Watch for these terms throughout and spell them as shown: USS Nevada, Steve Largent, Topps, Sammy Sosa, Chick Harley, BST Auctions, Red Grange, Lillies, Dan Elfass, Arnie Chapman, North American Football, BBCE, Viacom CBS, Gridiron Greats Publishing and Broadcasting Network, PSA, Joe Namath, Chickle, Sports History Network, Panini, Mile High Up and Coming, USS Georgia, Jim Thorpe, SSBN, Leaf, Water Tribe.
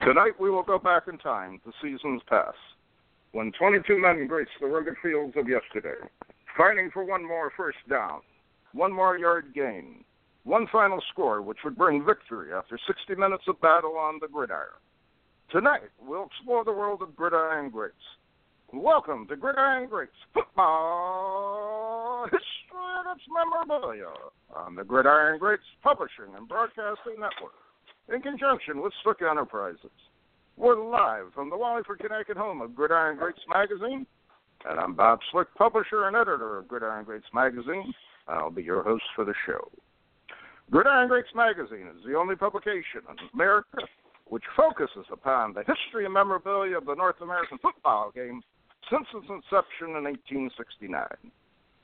Tonight we will go back in time to seasons past, when 22 men graced the rugged fields of yesterday, fighting for one more first down, one more yard gain, one final score which would bring victory after 60 minutes of battle on the gridiron. Tonight we'll explore the world of Gridiron Greats. Welcome to Gridiron Greats Football History and its Memorabilia on the Gridiron Greats Publishing and Broadcasting Network, in conjunction with Swick Enterprises. We're live from the Wallingford, Connecticut home of Gridiron Greats Magazine, and I'm Bob Swick, publisher and editor of Gridiron Greats Magazine. I'll be your host for the show. Gridiron Greats Magazine is the only publication in America which focuses upon the history and memorabilia of the North American football game since its inception in 1869.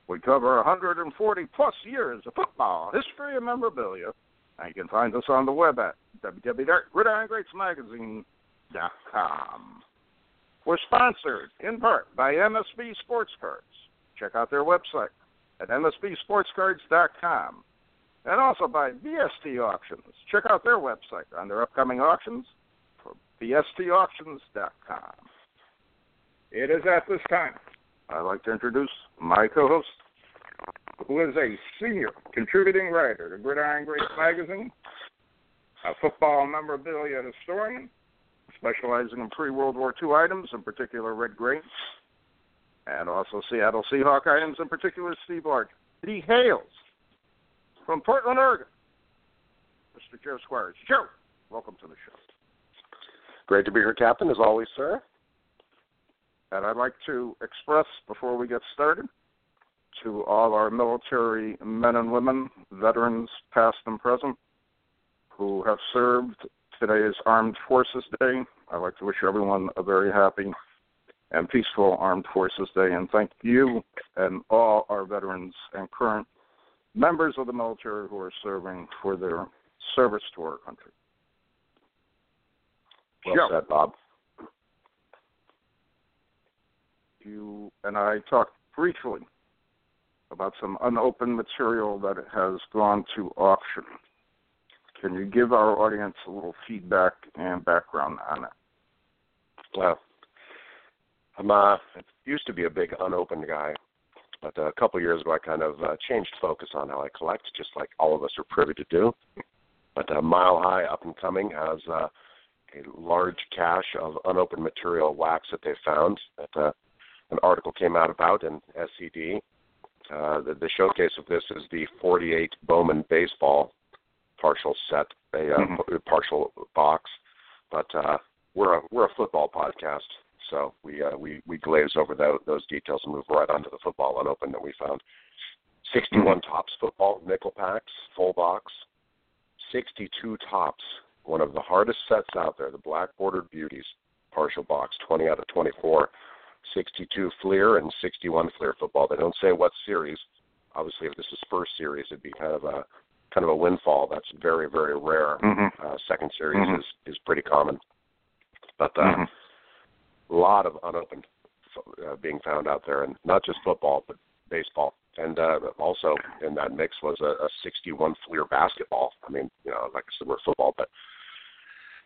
We cover 140-plus years of football history and memorabilia, and you can find us on the web at www.gridirongreatsmagazine.com. We're sponsored in part by MSB Sports Cards. Check out their website at msbsportscards.com. And also by BST Auctions. Check out their website on their upcoming auctions for bstauctions.com. It is at this time I'd like to introduce my co-host, who is a senior contributing writer to Gridiron Greats Magazine, a football memorabilia historian specializing in pre-World War II items, in particular Red Grange, and also Seattle Seahawk items, in particular Steve Largent. He hails from Portland, Oregon, Mr. Joe Squires. Joe, welcome to the show. Great to be here, Captain, as always, sir. And I'd like to express, before we get started, to all our military men and women, veterans past and present, who have served today's Armed Forces Day. I'd like to wish everyone a very happy and peaceful Armed Forces Day, and thank you and all our veterans and current members of the military who are serving for their service to our country. Well said, Bob. You and I talked briefly about some unopened material that has gone to auction. Can you give our audience a little feedback and background on it? Well, I used to be a big unopened guy, but a couple years ago I kind of changed focus on how I collect, just like all of us are privy to do. But Mile High Up and Coming has a large cache of unopened material wax that they found that an article came out about in SCD. The showcase of this is the 48 Bowman baseball partial set, a partial box. But we're a football podcast, so we glaze over those details and move right onto the football unopened that we found. 61 Topps football nickel packs, full box. 62 Topps, one of the hardest sets out there, the black bordered beauties, partial box, 20 out of 24. 62 Fleer and 61 Fleer football. They don't say what series. Obviously, if this is first series, it'd be kind of a windfall. That's very, very rare. Second series is pretty common, but a lot of unopened being found out there, and not just football, but baseball. And also in that mix was a 61 Fleer basketball. I mean, you know, like I said, we're football, but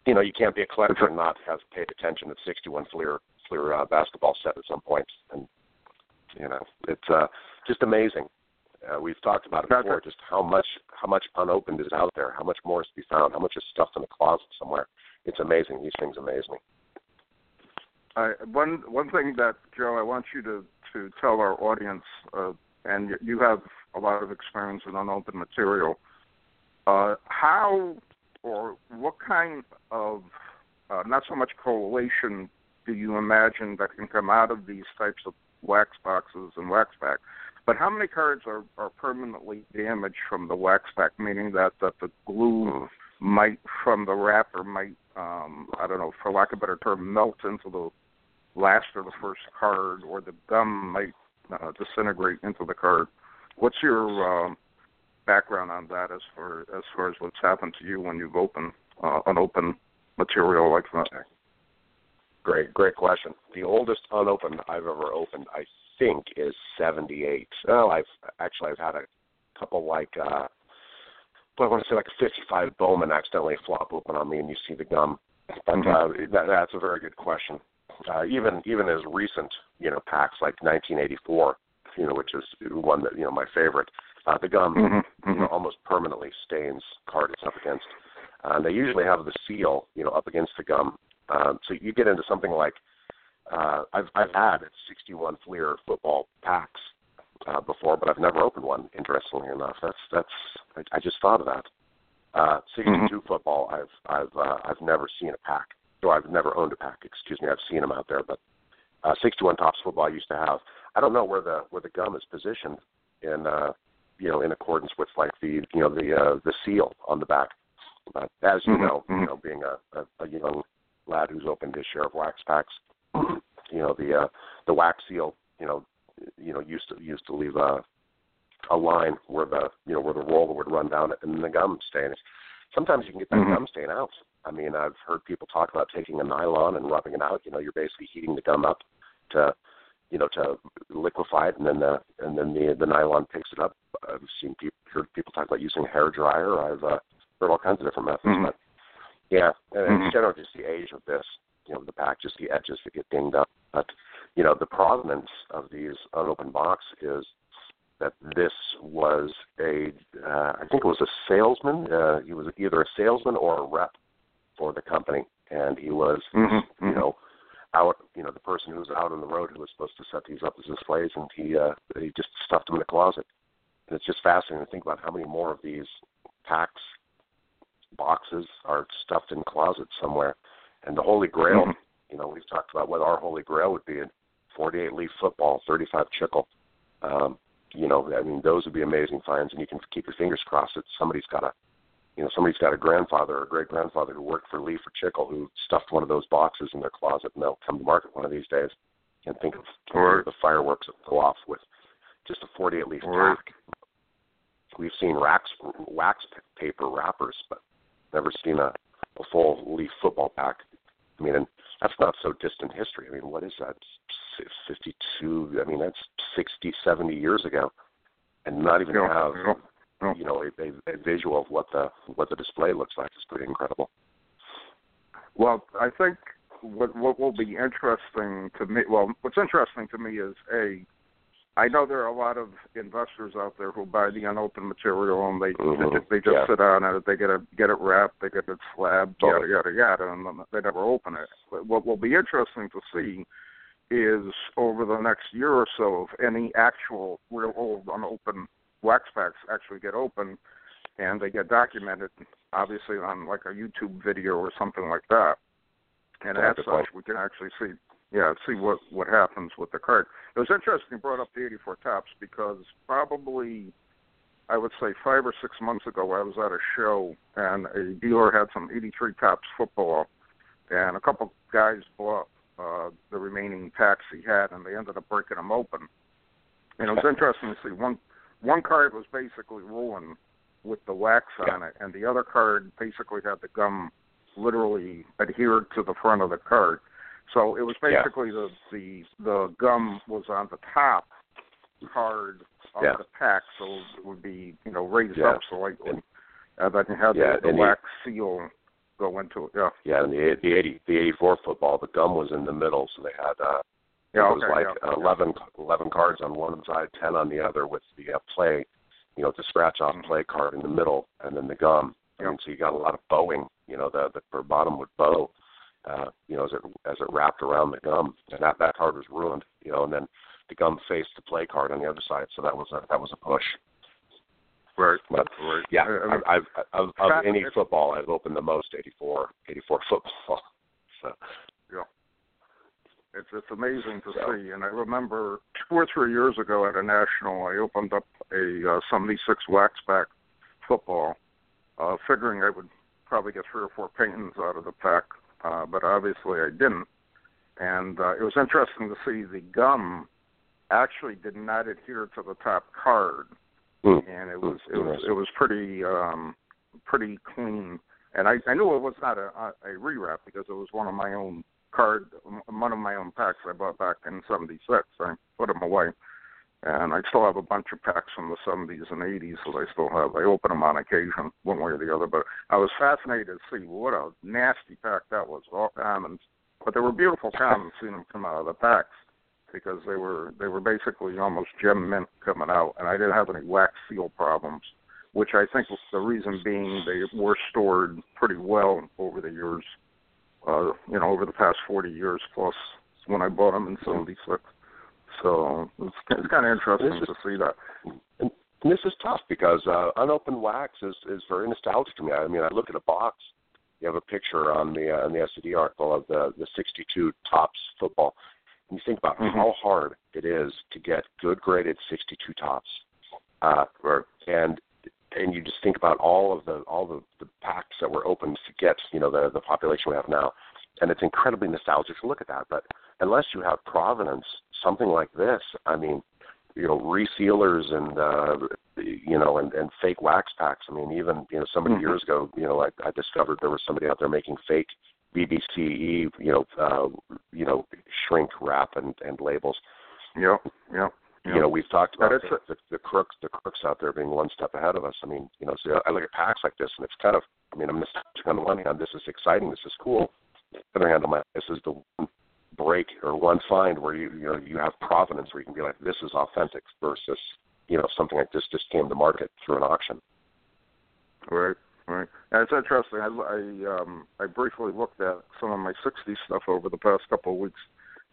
you know, you can't be a collector and not have paid attention to 61 Fleer basketball set at some point, and you know, it's just amazing. We've talked about it before, just how much unopened is out there, how much more is to be found, how much is stuffed in a closet somewhere. It's amazing. These things amaze me. One thing that, Joe, I want you to tell our audience, and you have a lot of experience in unopened material, how or what kind of, not so much correlation do you imagine that can come out of these types of wax boxes and wax pack, but how many cards are permanently damaged from the wax pack, meaning that the glue might, from the wrapper might, I don't know, for lack of a better term, melt into the last or the first card, or the gum might disintegrate into the card. What's your background on that as far as what's happened to you when you've opened unopened material like that? Great question. The oldest unopened I've ever opened, I think, is 78. Well, I've had a couple I want to say like a 55 Bowman accidentally flop open on me, and you see the gum. But that's a very good question. Even as recent, packs like 1984, which is one that my favorite. The gum almost permanently stains card it's up against. They usually have the seal up against the gum. So you get into something like I've had 61 Fleer football packs before, but I've never opened one. Interestingly enough, that's I just thought of that. 62 football, I've never seen a pack, or I've never owned a pack. Excuse me, I've seen them out there, but 61 Topps football I used to have. I don't know where the gum is positioned in accordance with like the seal on the back. But as being a young lad who's opened his share of wax packs, the wax seal, used to leave a line where the roller would run down it, and then the gum stain. Sometimes you can get that gum stain out. I mean, I've heard people talk about taking a nylon and rubbing it out. You're basically heating the gum up to liquefy it, and then the nylon picks it up. I've heard people talk about using a hair dryer. I've heard all kinds of different methods, but. Yeah, and it's generally just the age of this, the pack, just the edges that get dinged up. But, the provenance of these unopened boxes is that this was I think it was a salesman. He was either a salesman or a rep for the company. And he was, out, the person who was out on the road who was supposed to set these up as displays, and he just stuffed them in the closet. And it's just fascinating to think about how many more of these packs, boxes are stuffed in closets somewhere. And the Holy Grail, we've talked about what our Holy Grail would be in 48 Leaf football, 35 Chickle. I mean, those would be amazing finds, and you can keep your fingers crossed that somebody's got a grandfather or a great-grandfather who worked for Leaf or Chickle who stuffed one of those boxes in their closet, and they'll come to market one of these days and think of the fireworks that go off with just a 48 Leaf pack. We've seen wax paper wrappers, but never seen a full Leaf football pack. I mean, and that's not so distant history. I mean, what is that? 52, I mean, that's 60, 70 years ago, and not even have a visual of what the display looks like is pretty incredible. Well, I think what will be interesting to me, what's interesting to me is, I know there are a lot of investors out there who buy the unopened material, and they just sit down and they get it wrapped, they get it slabbed, yada, yada, yada, and they never open it. But what will be interesting to see is over the next year or so if any actual real old unopened wax packs actually get open and they get documented, obviously on like a YouTube video or something like that. And as such, we can actually see what happens with the card. It was interesting you brought up the 84 Topps, because probably, I would say 5 or 6 months ago, I was at a show, and a dealer had some 83 Topps football, and a couple guys bought the remaining packs he had, and they ended up breaking them open. And it was interesting to see one card was basically ruined with the wax on it, and the other card basically had the gum literally adhered to the front of the card. So it was basically the gum was on the top card of the pack, so it would be raised up slightly, and then you had the wax seal go into it. Yeah, yeah. And the 84 football, the gum was in the middle, so they had it was 11 cards on one side, 10 on the other, with the play you know, it's a scratch-off play card in the middle, and then the gum. I mean, so you got a lot of bowing, you know, the bottom would bow, you know, as it wrapped around the gum, and that card was ruined, you know, and then the gum faced the play card on the other side, so that was a push. Right. But, yeah, I've of any football, I've opened the most 84 football. So. Yeah. It's amazing to see, and I remember 2 or 3 years ago at a national, I opened up a 76 waxback football, figuring I would probably get 3 or 4 paintings out of the pack, but obviously I didn't. And it was interesting to see the gum actually did not adhere to the top card, and it was pretty pretty clean. And I knew it was not a rewrap because it was one of my own card, one of my own packs I bought back in '76. I put them away, and I still have a bunch of packs from the '70s and '80s that I still have. I open them on occasion, one way or the other. But I was fascinated to see what a nasty pack that was. All diamonds, but they were beautiful diamonds. Seeing them come out of the packs because they were basically almost gem mint coming out, and I didn't have any wax seal problems, which I think was the reason being they were stored pretty well over the years. You know, over the past 40 years plus when I bought them in '76. So it's kind of interesting to see that. And this is tough because unopened wax is very nostalgic to me. I mean, I look at a box. You have a picture on the SCD article of the 62 Topps football. And you think about how hard it is to get good graded 62 Topps. And you just think about all the packs that were opened to get, you know, the population we have now. And it's incredibly nostalgic to look at that. But unless you have provenance, something like this, I mean, you know, resealers and, you know, and fake wax packs. I mean, even, you know, somebody years ago, you know, I discovered there was somebody out there making fake BBCE, you know, shrink wrap and labels. Yeah. You know, we've talked about the crooks out there being one step ahead of us. I mean, you know, so I look at packs like this, and it's kind of, I mean, I'm nostalgic on the one hand. This is exciting. This is cool. On the other hand, this is the one break or one find where you have provenance where you can be like, this is authentic versus, you know, something like this just came to market through an auction. Right. And it's interesting. I briefly looked at some of my 60s stuff over the past couple of weeks.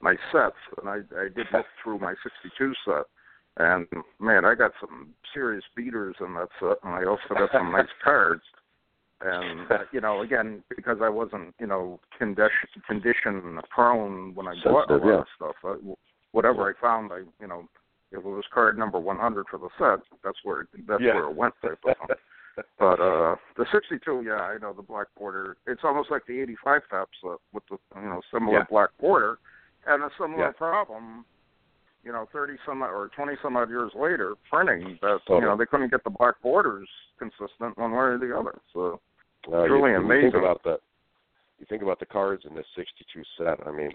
My sets, and I did look through my 62 set, and man, I got some serious beaters in that set, and I also got some nice cards. And you know, again, because I wasn't, you know, condition prone when I bought a lot of stuff. Whatever I found, I, you know, if it was card number 100 for the set, that's where it went. Type of thing. But the 62, yeah, I know the black border. It's almost like the 85 Topps set with the, you know, similar black border. And a similar problem, you know, 30-some or 20-some-odd years later, printing, that, you know, they couldn't get the black borders consistent one way or the other. So it's really amazing. You think about the cards in this 62 set, I mean,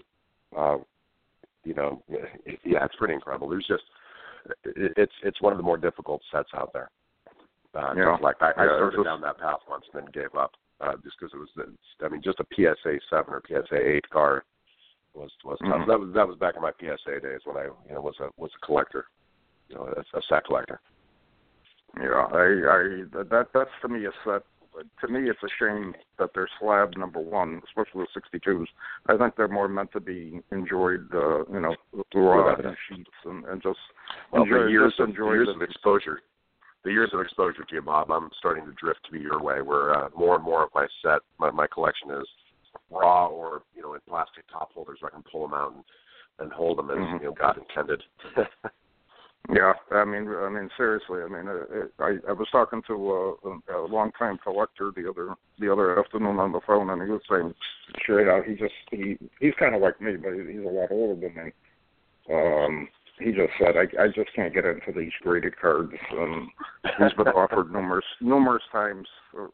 you know, yeah, it's pretty incredible. There's just it's one of the more difficult sets out there. Like I started down that path once and then gave up just because it was, just a PSA 7 or PSA 8 card. Was tough. Mm-hmm. That was back in my PSA days when I was a collector, you know, a set collector. Yeah, that's to me a set. To me, it's a shame that they're slab number one, especially the 62s. I think they're more meant to be enjoyed, you know, raw sheets and just the years of exposure. The years of exposure to you, Bob. I'm starting to drift to be your way, where more and more of my set, my collection is raw or, you know, in plastic top holders, I can pull them out and hold them as, you know, God intended. Yeah, I mean, seriously, I was talking to a longtime collector the other afternoon on the phone, and he was saying, he's kind of like me, but he's a lot older than me. He just said, I just can't get into these graded cards. He's been offered numerous times,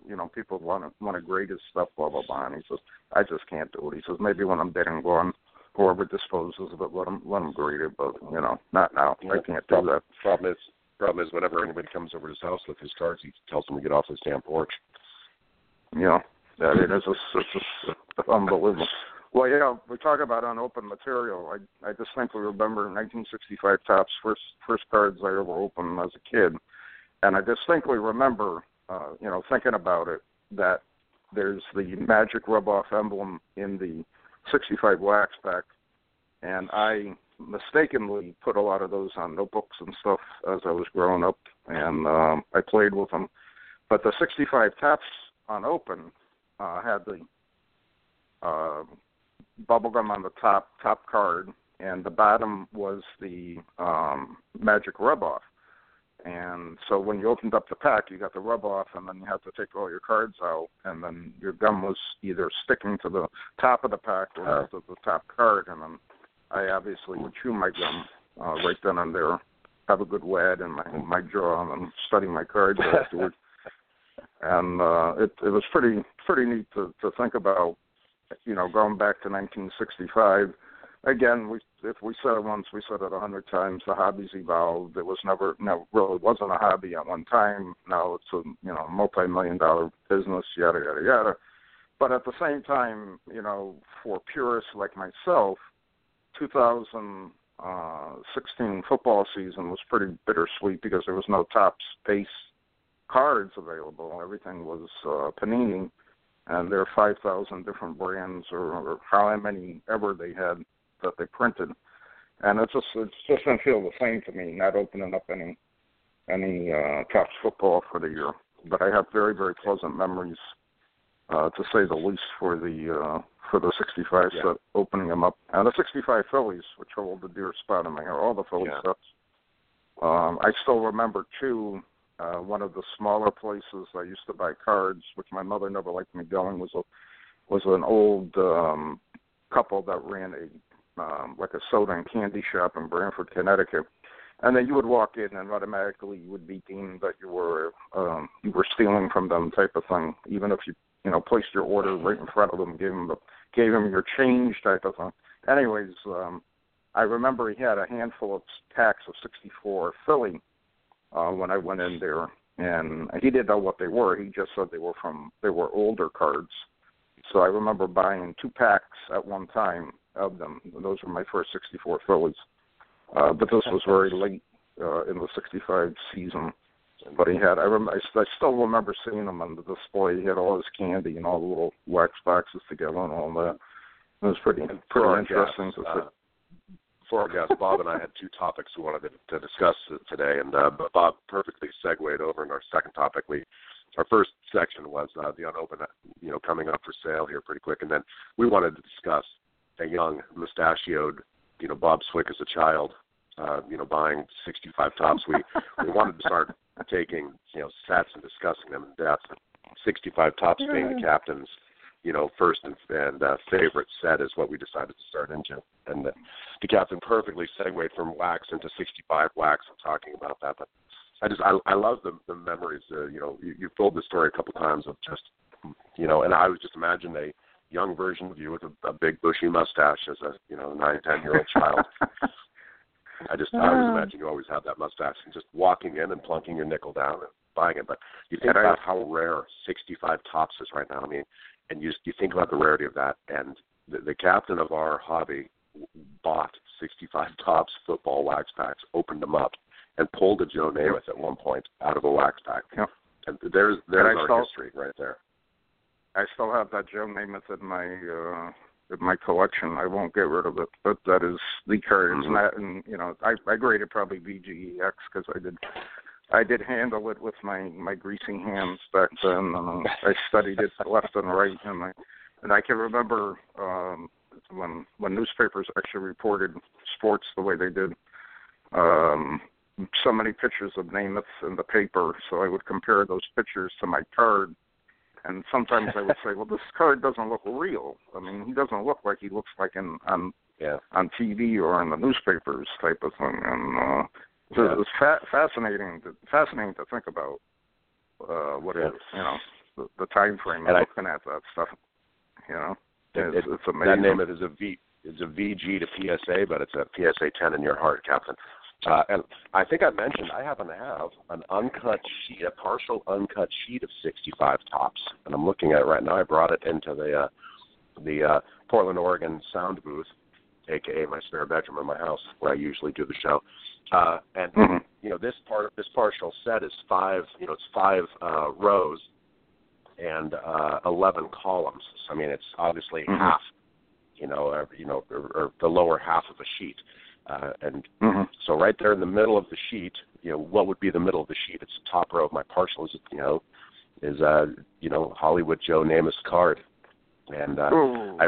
you know, people want to grade his stuff, blah, blah, blah. And he says, I just can't do it. He says, maybe when I'm dead and gone, whoever disposes of it, let him grade it. But, you know, not now. Yeah, I can't do that. Problem is, whenever anybody comes over to his house with his cards, he tells them to get off his damn porch. Yeah. I mean, it's just unbelievable. Well, yeah, we talk about unopened material. I distinctly remember 1965 Topps, first cards I ever opened as a kid. And I distinctly remember, you know, thinking about it, that there's the magic rub-off emblem in the 65 wax pack, and I mistakenly put a lot of those on notebooks and stuff as I was growing up, and I played with them. But the 65 Topps on open had the bubblegum on the top card, and the bottom was the magic rub-off. And so when you opened up the pack, you got the rub-off, and then you had to take all your cards out, and then your gum was either sticking to the top of the pack or to the top card. And then I obviously would chew my gum right then and there, have a good wad in my jaw, and then study my cards afterwards. And it was pretty neat to think about, you know, going back to 1965. Again, if we said it once, we said it 100 times. The hobbies evolved. It was really wasn't a hobby at one time. Now it's a multi-million-dollar business, yada yada yada. But at the same time, you know, for purists like myself, 2016 football season was pretty bittersweet because there was no top space cards available. Everything was Panini, and there are 5,000 different brands, or how many ever they had, that they printed. And it just didn't feel the same to me, not opening up any Topps football for the year. But I have very, very pleasant memories, to say the least, for the 65 set, opening them up. And the 65 Phillies, which hold the dear spot in my heart, all the Philly sets. I still remember, too, one of the smaller places I used to buy cards, which my mother never liked me going, was an old couple that ran a like a soda and candy shop in Branford, Connecticut, and then you would walk in and automatically you would be deemed that you were stealing from them, type of thing. Even if you placed your order right in front of them, gave them your change, type of thing. Anyways, I remember he had a handful of packs of 64 Philly when I went in there, and he didn't know what they were. He just said they were older cards. So I remember buying 2 packs at one time of them. Those were my first 64 Phillies. But this was very late in the 65 season. But he had, I still remember seeing him on the display. He had all his candy and all the little wax boxes together and all that. It was pretty interesting. For our guest, Bob and I had 2 topics we wanted to discuss today. And Bob perfectly segued over in our second topic. Our first section was the unopened, coming up for sale here pretty quick. And then we wanted to discuss a young, mustachioed, Bob Swick as a child, buying 65 Topps. We wanted to start taking, stats and discussing them in depth. 65 Topps being the captain's, first and favorite set is what we decided to start into. And the captain perfectly segued from wax into 65 wax and talking about that. But I love the memories. You've told the story a couple times of just, and I was just imagine a young version of you with a big bushy mustache as a 9-10-year-old child. I always imagine you always have that mustache and just walking in and plunking your nickel down and buying it. But you think about how rare 65 Topps is right now. I mean, and you think about the rarity of that. And the captain of our hobby bought 65 Topps football wax packs, opened them up, and pulled a Joe Namath at one point out of a wax pack. Yeah. And there's our history right there. I still have that Joe Namath in my collection. I won't get rid of it, but that is the card. It's not, and I graded probably VGEX because I did handle it with my greasy hands back then. I studied it left and right, and I can remember when newspapers actually reported sports the way they did. So many pictures of Namath in the paper, so I would compare those pictures to my card. And sometimes I would say, well, this card doesn't look real. I mean, he doesn't look like he looks like on TV or in the newspapers, type of thing. And it's fascinating to think about what it is, the time frame and looking at that stuff. It's amazing. That Namath is a VG to PSA, but it's a PSA 10 in your heart, Captain. And I think I mentioned I happen to have an uncut sheet, a partial uncut sheet of 65 Topps, and I'm looking at it right now. I brought it into the Portland, Oregon sound booth aka my spare bedroom in my house, where I usually do the show. And you know, this partial set is five. You know, it's five rows and 11 columns. So, I mean, it's obviously half. You know, or the lower half of a sheet. And so right there in the middle of the sheet, you know, what would be the middle of the sheet? It's the top row of my partial. Is Hollywood Joe Namath's card, and and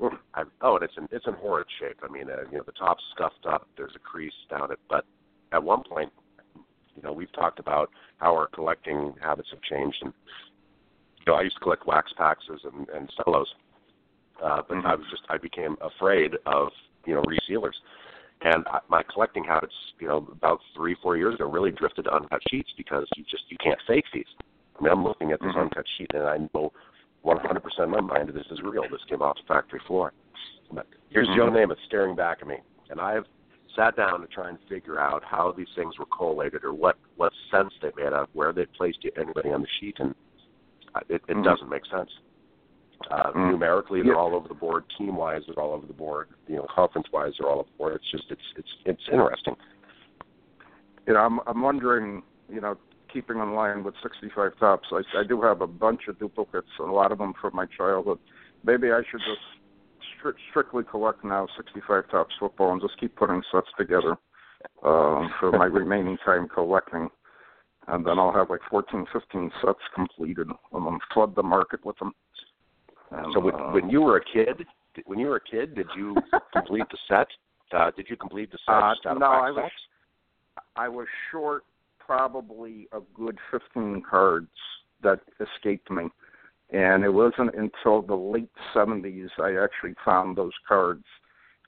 it's in horrid shape. I mean, you know, the top's scuffed up. There's a crease down it. But at one point, you know, we've talked about how our collecting habits have changed. And you know, I used to collect wax packs and cellos, but I became afraid of resealers. And my collecting habits, you know, about 3-4 years ago really drifted to uncut sheets because you can't fake these. I mean, I'm looking at this uncut sheet and I know 100% in my mind this is real. This came off the factory floor. But here's Joe Namath staring back at me. And I have sat down to try and figure out how these things were collated or what sense they made of where they placed anybody on the sheet. And it doesn't make sense. Numerically, they're all over the board. Team-wise, they're all over the board. You know, conference-wise, they're all over the board. It's just it's interesting. You know, I'm wondering, you know, keeping in line with 65 Topps, I do have a bunch of duplicates, a lot of them from my childhood. Maybe I should just strictly collect now 65 Topps football and just keep putting sets together for my remaining time collecting. And then I'll have like 14, 15 sets completed and then flood the market with them. So when you were a kid, did you complete the set? No, I was short probably a good 15 cards that escaped me. And it wasn't until the late 70s I actually found those cards.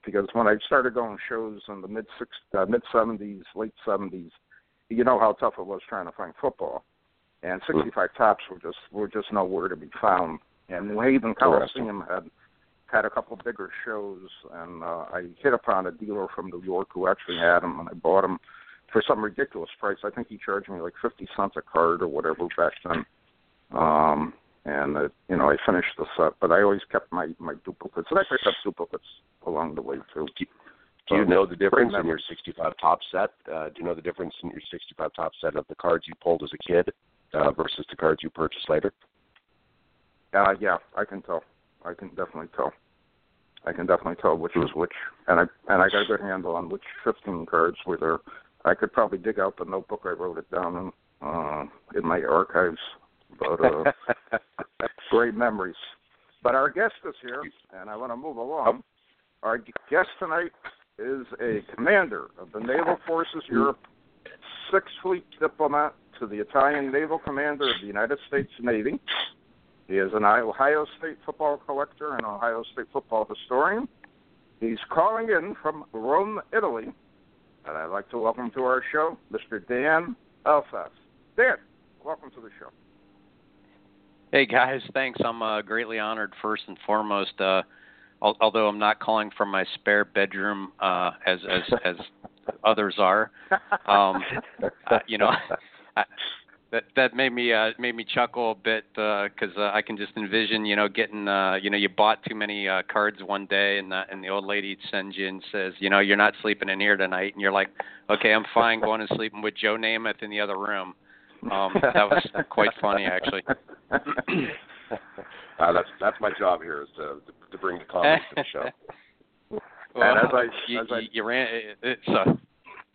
Because when I started going shows in the mid-70s, late 70s, you know how tough it was trying to find football. And 65 Topps were just nowhere to be found. And New Haven Coliseum had a couple bigger shows, and I hit upon a dealer from New York who actually had them, and I bought them for some ridiculous price. I think he charged me like 50 cents a card or whatever back then. I finished the set, but I always kept my duplicates. And I picked up duplicates along the way, too. Do you know the difference in your 65 Topps set? Do you know the difference in your 65 Topps set of the cards you pulled as a kid versus the cards you purchased later? Yeah, I can tell. I can definitely tell which was which. And I got a good handle on which 15 cards were there. I could probably dig out the notebook I wrote it down in my archives. But great memories. But our guest is here, and I want to move along. Our guest tonight is a commander of the Naval Forces Europe, 6th Fleet diplomat to the Italian Naval Commander of the United States Navy. He is an Ohio State football collector and Ohio State football historian. He's calling in from Rome, Italy, and I'd like to welcome to our show Mr. Dan Elfass. Dan, welcome to the show. Hey, guys. Thanks. I'm greatly honored, first and foremost, although I'm not calling from my spare bedroom as others are. That made me chuckle a bit because I can just envision, you know, getting, you bought too many cards one day and the old lady sends you and says, you know, you're not sleeping in here tonight. And you're like, okay, I'm fine going and sleeping with Joe Namath in the other room. That was quite funny, actually. That's my job here is to bring the comments to the show. Well, and you ran it, so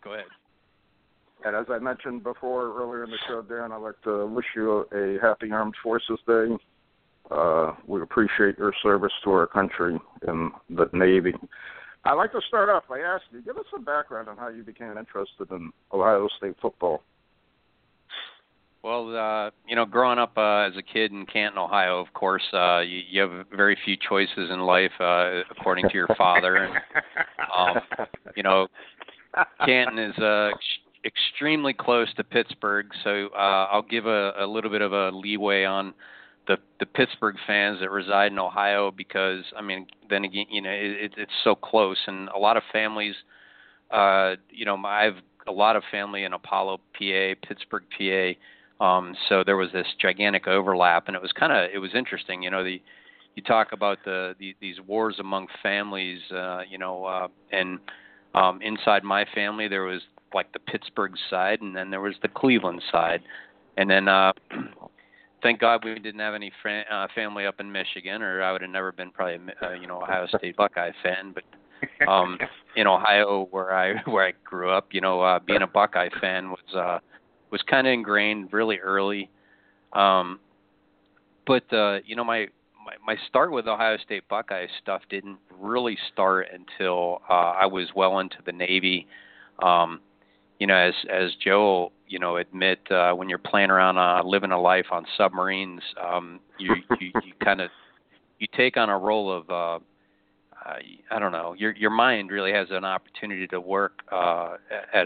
go ahead. And as I mentioned earlier in the show, Dan, I'd like to wish you a happy Armed Forces Day. We appreciate your service to our country and the Navy. I'd like to start off by asking you, give us some background on how you became interested in Ohio State football. Well, growing up as a kid in Canton, Ohio, of course, you have very few choices in life, according to your father. And, Canton is extremely close to Pittsburgh, so I'll give a little bit of a leeway on the Pittsburgh fans that reside in Ohio because, I mean, then again, you know, it's so close. And a lot of families, I have a lot of family in Apollo, PA, Pittsburgh, PA, so there was this gigantic overlap, and it was interesting. You know, the you talk about these wars among families, and inside my family there was like the Pittsburgh side, and then there was the Cleveland side, and then thank God we didn't have any family up in Michigan, or I would have never been probably Ohio State Buckeye fan. But in Ohio, where I grew up, being a Buckeye fan was kind of ingrained really early. My start with Ohio State Buckeye stuff didn't really start until I was well into the Navy. As Joe, admit, when you're playing around living a life on submarines, you kind of you take on a role of I don't know. Your mind really has an opportunity to work at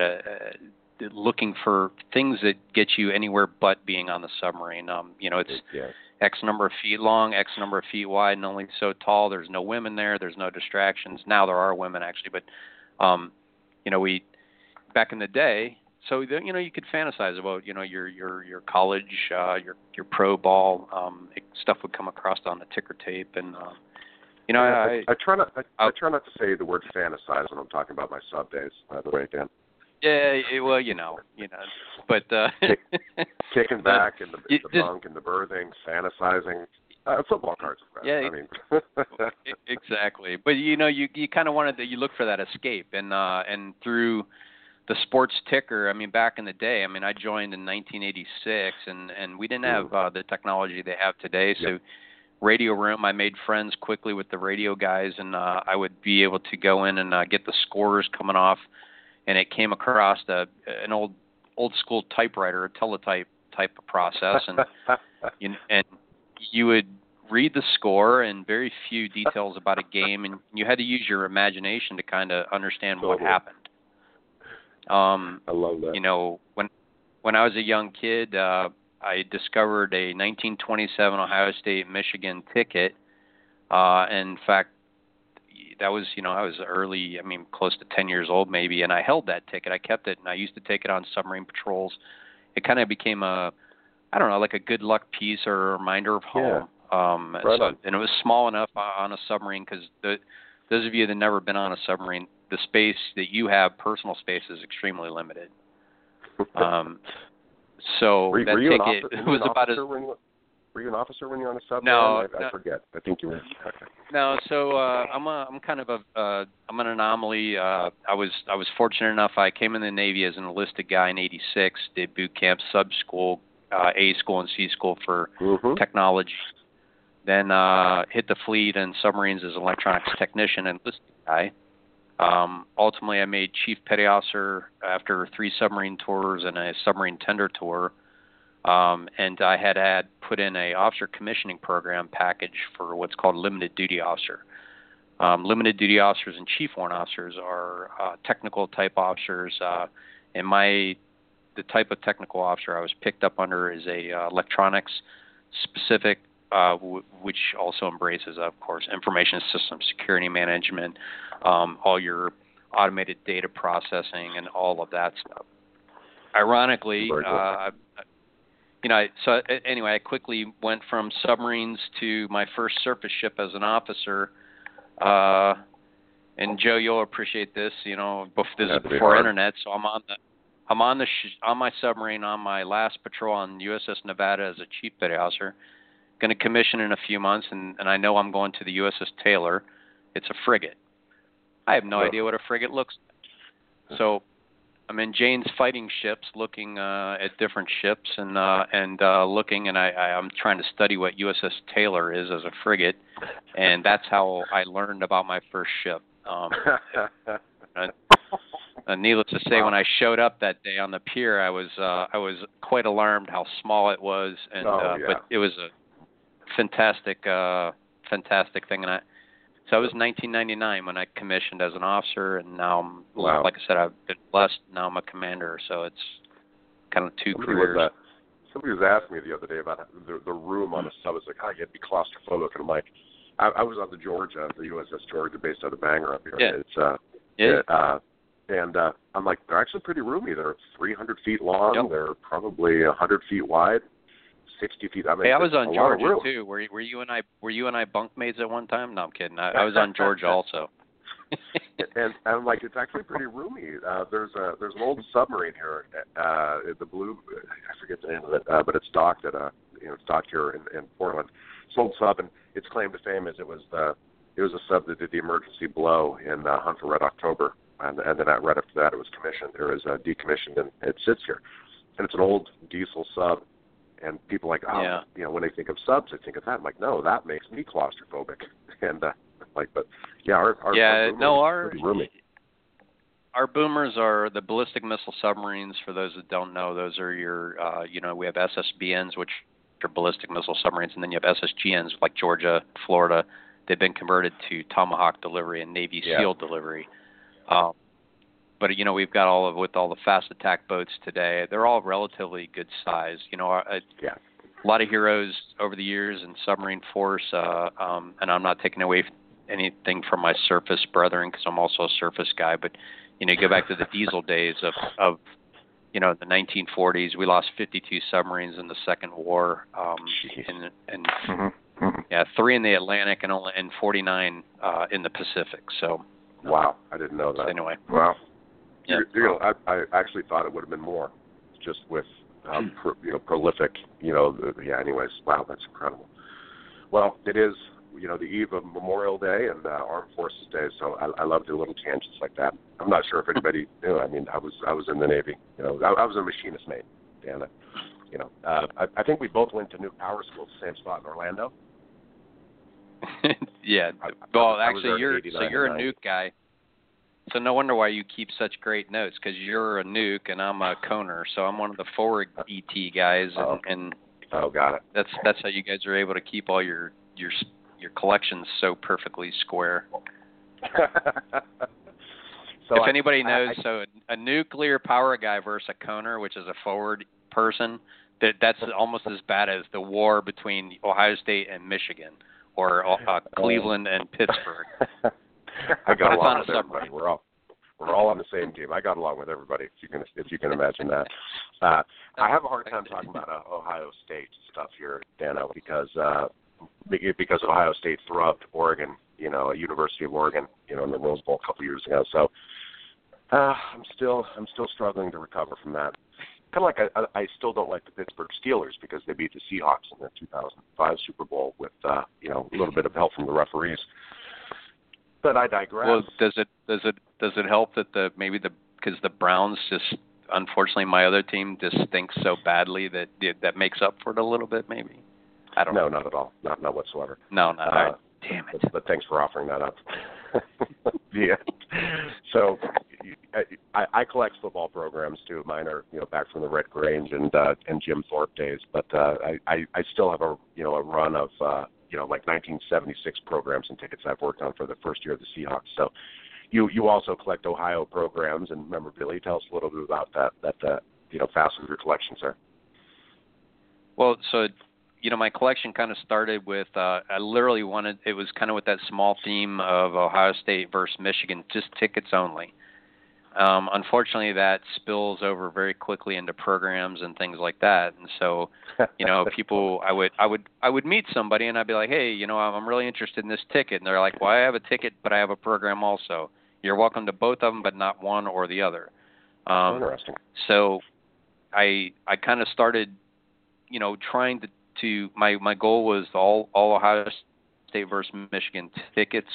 looking for things that get you anywhere but being on the submarine. It's yes. X number of feet long, X number of feet wide, and only so tall. There's no women there. There's no distractions. Now there are women actually, but we. Back in the day, so you could fantasize about your college, your pro ball, stuff would come across on the ticker tape, and I try not to say the word fantasize when I'm talking about my sub days. By the way, Dan. Yeah, well, but kicking back and the bunk and the berthing, fantasizing. Football cards. Yeah, exactly. But you kind of wanted you look for that escape, and through the sports ticker. I mean, back in the day, I joined in 1986, and we didn't have the technology they have today. So, yep. Radio room. I made friends quickly with the radio guys, and I would be able to go in and get the scores coming off. And it came across an old school typewriter, a teletype type of process, and you would read the score and very few details about a game, and you had to use your imagination to kind of understand totally. What happened. I love that. When I was a young kid, I discovered a 1927 Ohio State Michigan ticket. In fact, that was I was early. Close to 10 years old maybe, and I held that ticket. I kept it, and I used to take it on submarine patrols. It kind of became a good luck piece or a reminder of home. Yeah. Right on. And it was small enough on a submarine because those of you that never been on a submarine, the space that you have, personal space, is extremely limited. So were that you ticket an was about as. Were you an officer when you were on a submarine? No, I forget. I think you were. Okay. No, so I'm an anomaly. I was fortunate enough. I came in the Navy as an enlisted guy in '86. Did boot camp, sub school, A school, and C school for technology. Then hit the fleet and submarines as an electronics technician and enlisted guy. Ultimately, I made Chief Petty Officer after 3 submarine tours and a submarine tender tour, and I had put in a officer commissioning program package for what's called limited duty officer. Limited duty officers and chief warrant officers are technical type officers, and the type of technical officer I was picked up under is a electronics specific, which also embraces, of course, information systems, security management, all your automated data processing, and all of that stuff. Ironically, I quickly went from submarines to my first surface ship as an officer. And Joe, you'll appreciate this. This is before internet, so I'm on my submarine on my last patrol on USS Nevada as a chief petty officer. Going to commission in a few months, and I know I'm going to the USS Taylor. It's a frigate. I have no idea what a frigate looks like. So I'm in Jane's fighting ships, looking at different ships, and I'm trying to study what USS Taylor is as a frigate, and that's how I learned about my first ship. Needless to say, when I showed up that day on the pier, I was quite alarmed how small it was, but it was a fantastic thing. And I was 1999 when I commissioned as an officer, and now I'm like I said, I've been blessed. Now I'm a commander, so it's kind of two careers. Somebody was asking me the other day about the room on a sub. It's like, you have to be claustrophobic, and I'm like, I was on the Georgia, the USS Georgia, based out of Bangor up here. Yeah. And I'm like, they're actually pretty roomy. They're 300 feet long. Yep. They're probably 100 feet wide. 60 feet. I mean, hey, I was on Georgia too. Were you and I bunkmates at one time? No, I'm kidding. I was on Georgia also. and like, it's actually pretty roomy. There's an old submarine here, the blue. I forget the name of it, but it's docked at it's docked here in Portland. It's an old sub, and its claim to fame is it was a sub that did the emergency blow in the Hunt for Red October, and then right after that, it was commissioned. It was decommissioned, and it sits here. And it's an old diesel sub, and people are like, when they think of subs, they think of that. I'm like, no, that makes me claustrophobic. And our boomers are the ballistic missile submarines. For those that don't know, those are your, we have SSBNs, which are ballistic missile submarines, and then you have SSGNs like Georgia, Florida. They've been converted to Tomahawk delivery and Navy SEAL delivery. But, we've got all the fast attack boats today. They're all relatively good size. A lot of heroes over the years in submarine force, and I'm not taking away anything from my surface brethren because I'm also a surface guy. But, you go back to the diesel days of the 1940s. We lost 52 submarines in the Second War, and 3 in the Atlantic and 49 in the Pacific. So, wow, I didn't know that. Anyway, wow. Yeah. I actually thought it would have been more, just with prolific. Anyways, wow, that's incredible. Well, it is the eve of Memorial Day and Armed Forces Day, so I love the little tangents like that. I'm not sure if anybody knew. I mean, I was in the Navy. I was a machinist mate, Dan. I think we both went to New Power School, the same spot in Orlando. Yeah. You're a nuke guy. So no wonder why you keep such great notes, because you're a nuke and I'm a coner, so I'm one of the forward ET guys. Got it. That's how you guys are able to keep all your collections so perfectly square. So if anybody knows, a nuclear power guy versus a coner, which is a forward person, that's almost as bad as the war between Ohio State and Michigan, or Cleveland and Pittsburgh. I got along with everybody. We're all on the same team. I got along with everybody, if you can imagine that. I have a hard time talking about Ohio State stuff here, Dano, because Ohio State throbbed Oregon, University of Oregon, in the Rose Bowl a couple years ago. So I'm still struggling to recover from that. Kind of like I still don't like the Pittsburgh Steelers because they beat the Seahawks in their 2005 Super Bowl with a little bit of help from the referees. But I digress. Well, does it help that because the Browns just, unfortunately, my other team just stinks so badly that makes up for it a little bit, maybe? I don't know. No, not at all. Not whatsoever. No, not at all. Damn it. But thanks for offering that up. Yeah. So I collect football programs too. Mine are back from the Red Grange and Jim Thorpe days. But I still have a run of like 1976 programs and tickets I've worked on for the first year of the Seahawks. So you also collect Ohio programs and memorabilia. Tell us a little bit about that facet of your collection, sir. Well, so. My collection kind of started with it was kind of with that small theme of Ohio State versus Michigan, just tickets only. Unfortunately, that spills over very quickly into programs and things like that. And so, people, I would meet somebody and I'd be like, hey, I'm really interested in this ticket. And they're like, well, I have a ticket, but I have a program also. You're welcome to both of them, but not one or the other. Interesting. So I kind of started, trying to my goal was all Ohio State versus Michigan tickets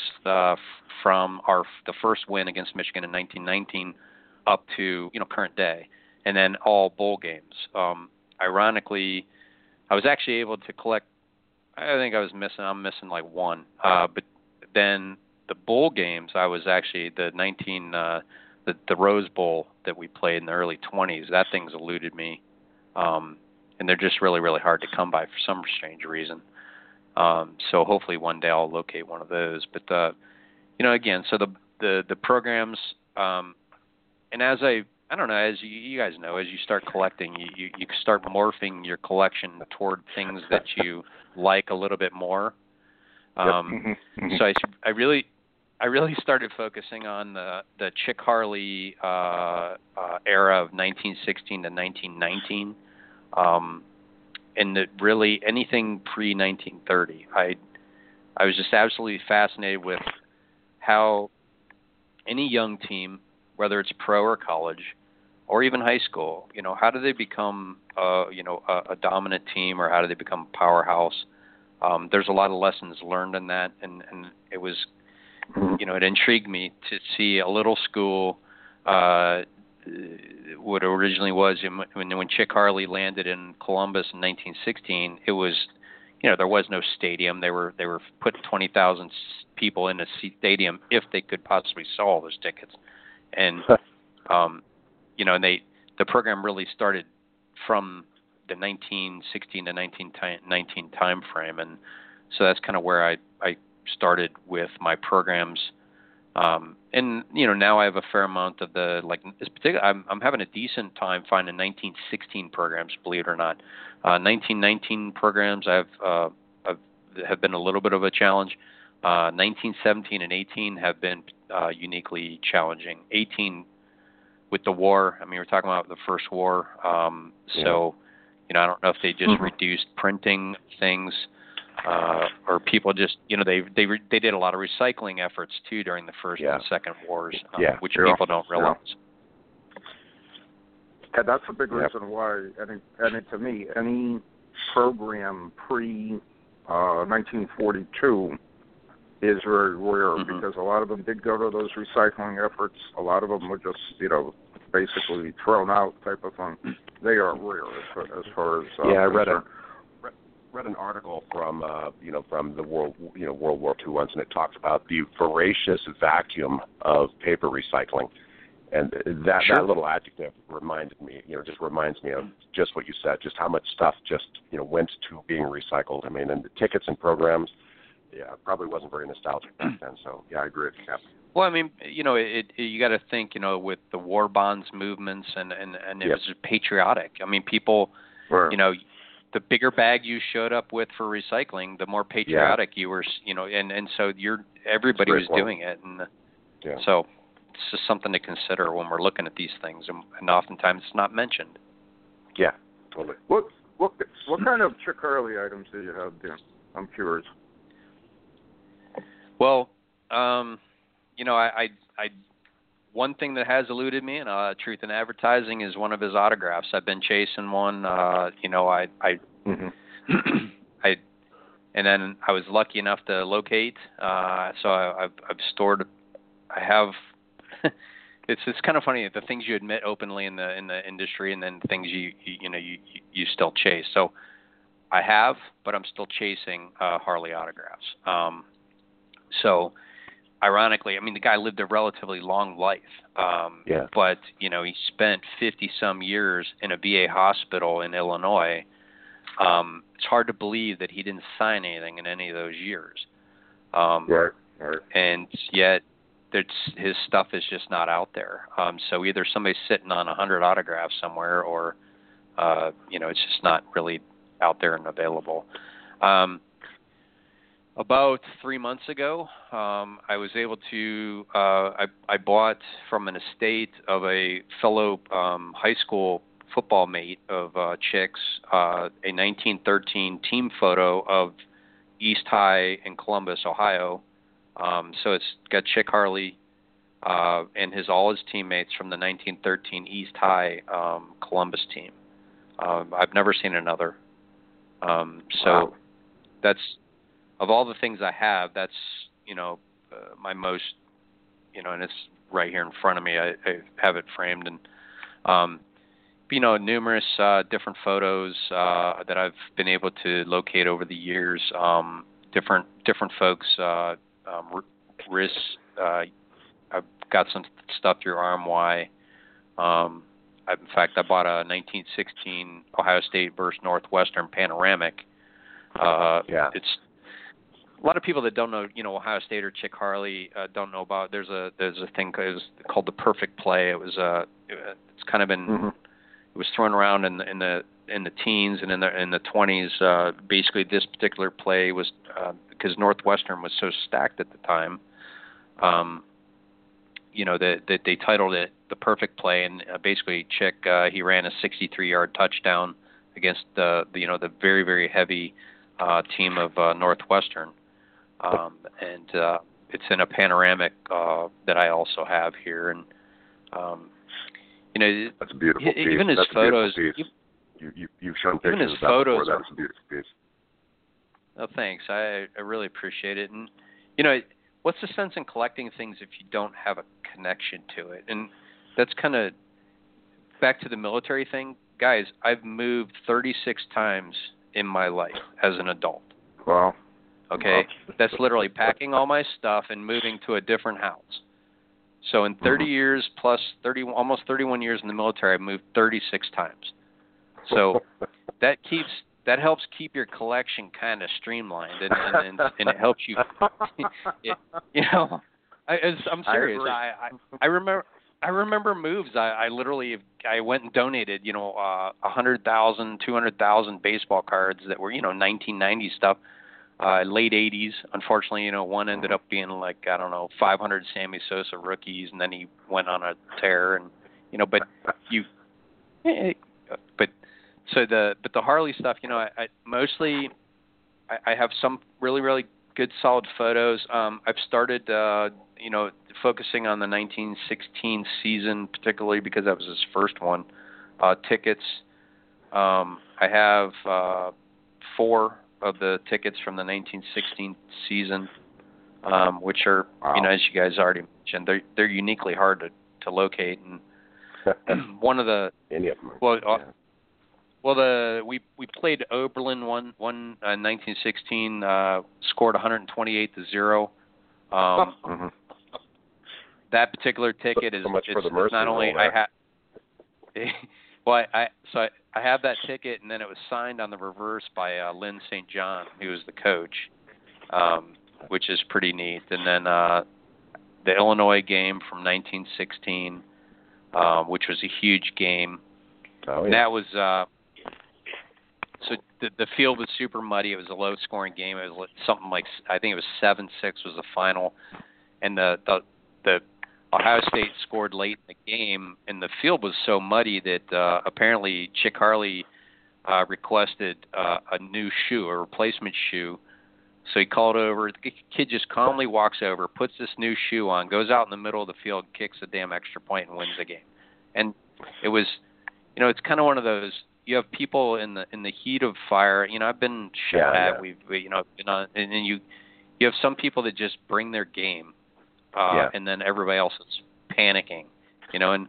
from the first win against Michigan in 1919 up to current day, and then all bowl games. Ironically, I was actually able to collect. I think I'm missing like one. But then the bowl games, I was actually the Rose Bowl that we played in the early 20s. That thing's eluded me. And they're just really, really hard to come by for some strange reason. So hopefully one day I'll locate one of those. But, so the programs, and as I don't know, as you guys know, as you start collecting, you start morphing your collection toward things that you like a little bit more. So I really started focusing on the Chic Harley era of 1916 to 1919. and that really anything pre-1930. I was just absolutely fascinated with how any young team, whether it's pro or college or even high school, you know, how do they become a dominant team, or how do they become a powerhouse? There's a lot of lessons learned in that, and it was, you know, it intrigued me to see a little school, what it originally was. When Chic Harley landed in Columbus in 1916, it was, you know, there was no stadium. They were put 20,000 people in a stadium if they could possibly sell all those tickets, and you know, and the program really started from the 1916 to 1919 time frame, and so that's kind of where I started with my programs. And you know, now I have a fair amount of the, like, this particular, I'm having a decent time finding 1916 programs, believe it or not. 1919 programs have been a little bit of a challenge. 1917 and 18 have been uniquely challenging. 18 with the war, I mean, we're talking about the first war. So, you know, I don't know if they just reduced printing things, or people just, you know, they did a lot of recycling efforts too during the first and second wars, which people don't realize. And that's a big reason why, and to me, any program pre 1942 is very rare, because a lot of them did go to those recycling efforts. A lot of them were just, you know, basically thrown out type of thing. They are rare as far as I read an article from from the World War II once, and it talks about the voracious vacuum of paper recycling, and that little adjective reminded me, just reminds me of just what you said, just how much stuff just went to being recycled. I mean, and the tickets and programs, probably wasn't very nostalgic back then. So I agree with you. Well, I mean, you got to think, with the war bonds movements, and it was patriotic. I mean, people, the bigger bag you showed up with for recycling, the more patriotic you were, and so everybody was doing it. And so it's just something to consider when we're looking at these things, and oftentimes it's not mentioned. Yeah, totally. What kind of Chick Harley items do you have, Dan? I'm curious. Well, I one thing that has eluded me, and Truth in Advertising, is one of his autographs. I've been chasing one. And then I was lucky enough to locate. So I've stored. I have. It's kind of funny, the things you admit openly in the industry, and then things you still chase. So I have, but I'm still chasing Harley autographs. So. Ironically, I mean, the guy lived a relatively long life, but, he spent 50-some years in a VA hospital in Illinois. It's hard to believe that he didn't sign anything in any of those years. Right. And yet his stuff is just not out there. So either somebody's sitting on 100 autographs somewhere, or, it's just not really out there and available. About 3 months ago, I was able to I bought from an estate of a fellow high school football mate of Chick's a 1913 team photo of East High in Columbus, Ohio. So it's got Chick Harley and all his teammates from the 1913 East High Columbus team. I've never seen another. Wow. That's. Of all the things I have, that's, my most, and it's right here in front of me. I have it framed, and, numerous different photos that I've been able to locate over the years. Different folks, wrists. I've got some stuff through RMY. In fact, I bought a 1916 Ohio State versus Northwestern panoramic. It's. A lot of people that don't know, Ohio State or Chick Harley don't know about. There's a thing called the perfect play. It was it's kind of been it was thrown around in the teens and in the 20s. Basically, this particular play was because Northwestern was so stacked at the time, that they titled it the perfect play. And basically, Chick he ran a 63-yard touchdown against the very, very heavy team of Northwestern, and it's in a panoramic that I also have here, and that's a beautiful piece. Even his photos, you've shown pictures of that before. That's a beautiful piece. Oh, thanks. I really appreciate it. And what's the sense in collecting things if you don't have a connection to it? And that's kind of back to the military thing. Guys, I've moved 36 times in my life as an adult. Wow. Okay? Wow. That's literally packing all my stuff and moving to a different house. So in 30 years plus almost 31 years in the military, I've moved 36 times. So that helps keep your collection kind of streamlined, and it helps you. I'm serious. I remember moves. I went and donated 100,000, 200,000 baseball cards that were 1990 stuff, late 80s. Unfortunately, one ended up being 500 Sammy Sosa rookies, and then he went on a tear, and But the Harley stuff, I mostly have some really, really good solid photos. I've started, focusing on the 1916 season, particularly because that was his first one, tickets. I have 4 of the tickets from the 1916 season, which are, wow, as you guys already mentioned, they're uniquely hard to locate. And we played Oberlin one 1916, scored 128-0. That particular ticket is not only I have that ticket, and then it was signed on the reverse by Lynn St. John, who was the coach, which is pretty neat. And then the Illinois game from 1916, which was a huge game. Oh, yeah. And that was so the field was super muddy. It was a low-scoring game. It was something like, I think it was 7-6 was the final. And the Ohio State scored late in the game, and the field was so muddy that apparently Chic Harley requested a new shoe, a replacement shoe. So he called over. The kid just calmly walks over, puts this new shoe on, goes out in the middle of the field, kicks a damn extra point, and wins the game. And it was... it's kind of one of those. You have people in the heat of fire. I've been shot at. And you have some people that just bring their game, and then everybody else is panicking. And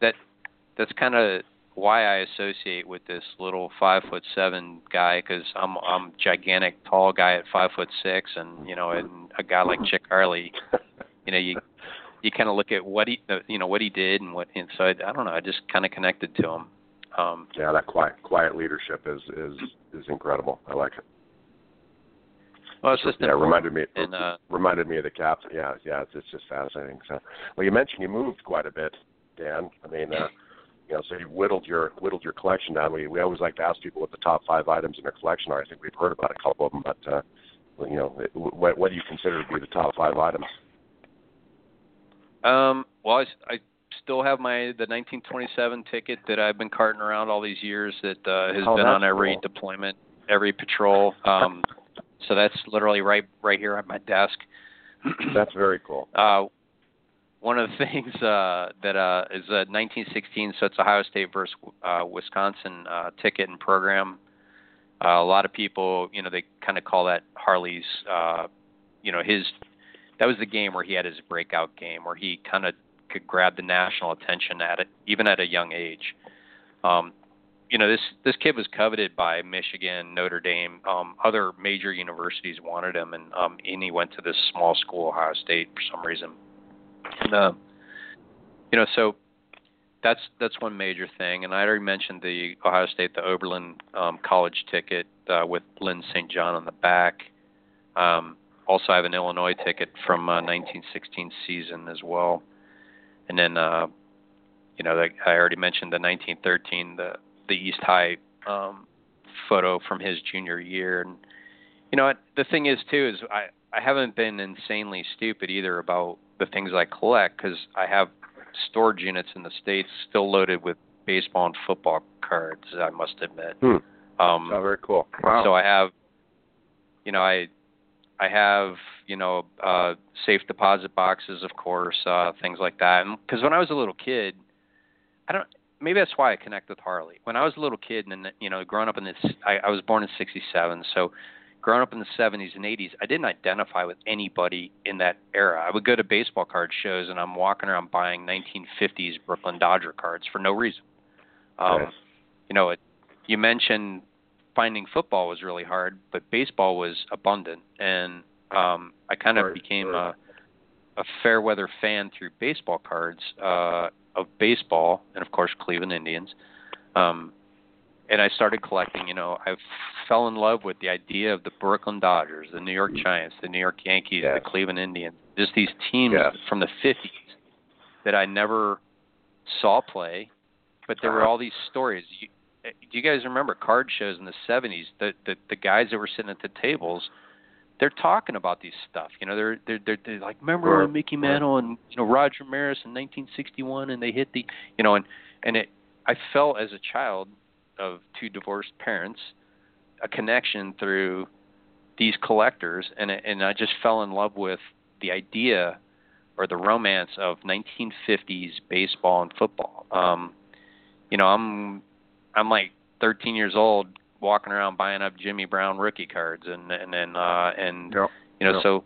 that's kind of why I associate with this little 5'7" guy, because I'm gigantic, tall guy at 5'6", and and a guy like Chick Harley, you kind of look at what he did and so I don't know. I just kind of connected to him. That quiet leadership is incredible. I like it. Well, it's just reminded me of the captain. Yeah, it's just fascinating. So, well, you mentioned you moved quite a bit, Dan. I mean, so you whittled your collection down. We always like to ask people what the top 5 items in their collection are. I think we've heard about a couple of them, but what do you consider to be the top 5 items? I still have the 1927 ticket that I've been carting around all these years that has been on every deployment, every patrol. So that's literally right here at my desk. That's very cool. One of the things that is a 1916, so it's Ohio State versus Wisconsin ticket and program. A lot of people, they kind of call that Harley's, that was the game where he had his breakout game, where he kind of could grab the national attention even at a young age. This kid was coveted by Michigan, Notre Dame, other major universities wanted him, and he went to this small school, Ohio State, for some reason. And, so that's one major thing. And I already mentioned the Ohio State, the Oberlin college ticket with Lynn St. John on the back. Also, I have an Illinois ticket from 1916 season as well, and then I already mentioned the 1913, the East High photo from his junior year. And the thing is too is I haven't been insanely stupid either about the things I collect, because I have storage units in the States still loaded with baseball and football cards, I must admit. Oh, very cool. Wow. So I have, you know, I have, you know, safe deposit boxes, of course, things like that. Because when I was a little kid, maybe that's why I connect with Harley. When I was a little kid, and you know, growing up in this, I was born in '67, so growing up in the '70s and '80s, I didn't identify with anybody in that era. I would go to baseball card shows, and I'm walking around buying 1950s Brooklyn Dodger cards for no reason. Nice. You know, you mentioned finding football was really hard, but baseball was abundant, and I kind of became a fair weather fan through baseball cards, of baseball, and of course Cleveland Indians. And I started collecting. You know, I fell in love with the idea of the Brooklyn Dodgers, the New York Giants, the New York Yankees, the Cleveland Indians, just these teams from the 50s that I never saw play, but there were all these stories. Do you guys remember card shows in the 70s? The guys that were sitting at the tables, they're talking about these stuff. You know, they're like, remember when Mickey Mantle and, you know, Roger Maris in 1961, and they hit the, you know, and it, I felt as a child of two divorced parents a connection through these collectors, and I just fell in love with the idea or the romance of 1950s baseball and football. You know, I'm like 13 years old, walking around buying up Jimmy Brown rookie cards, and you know, so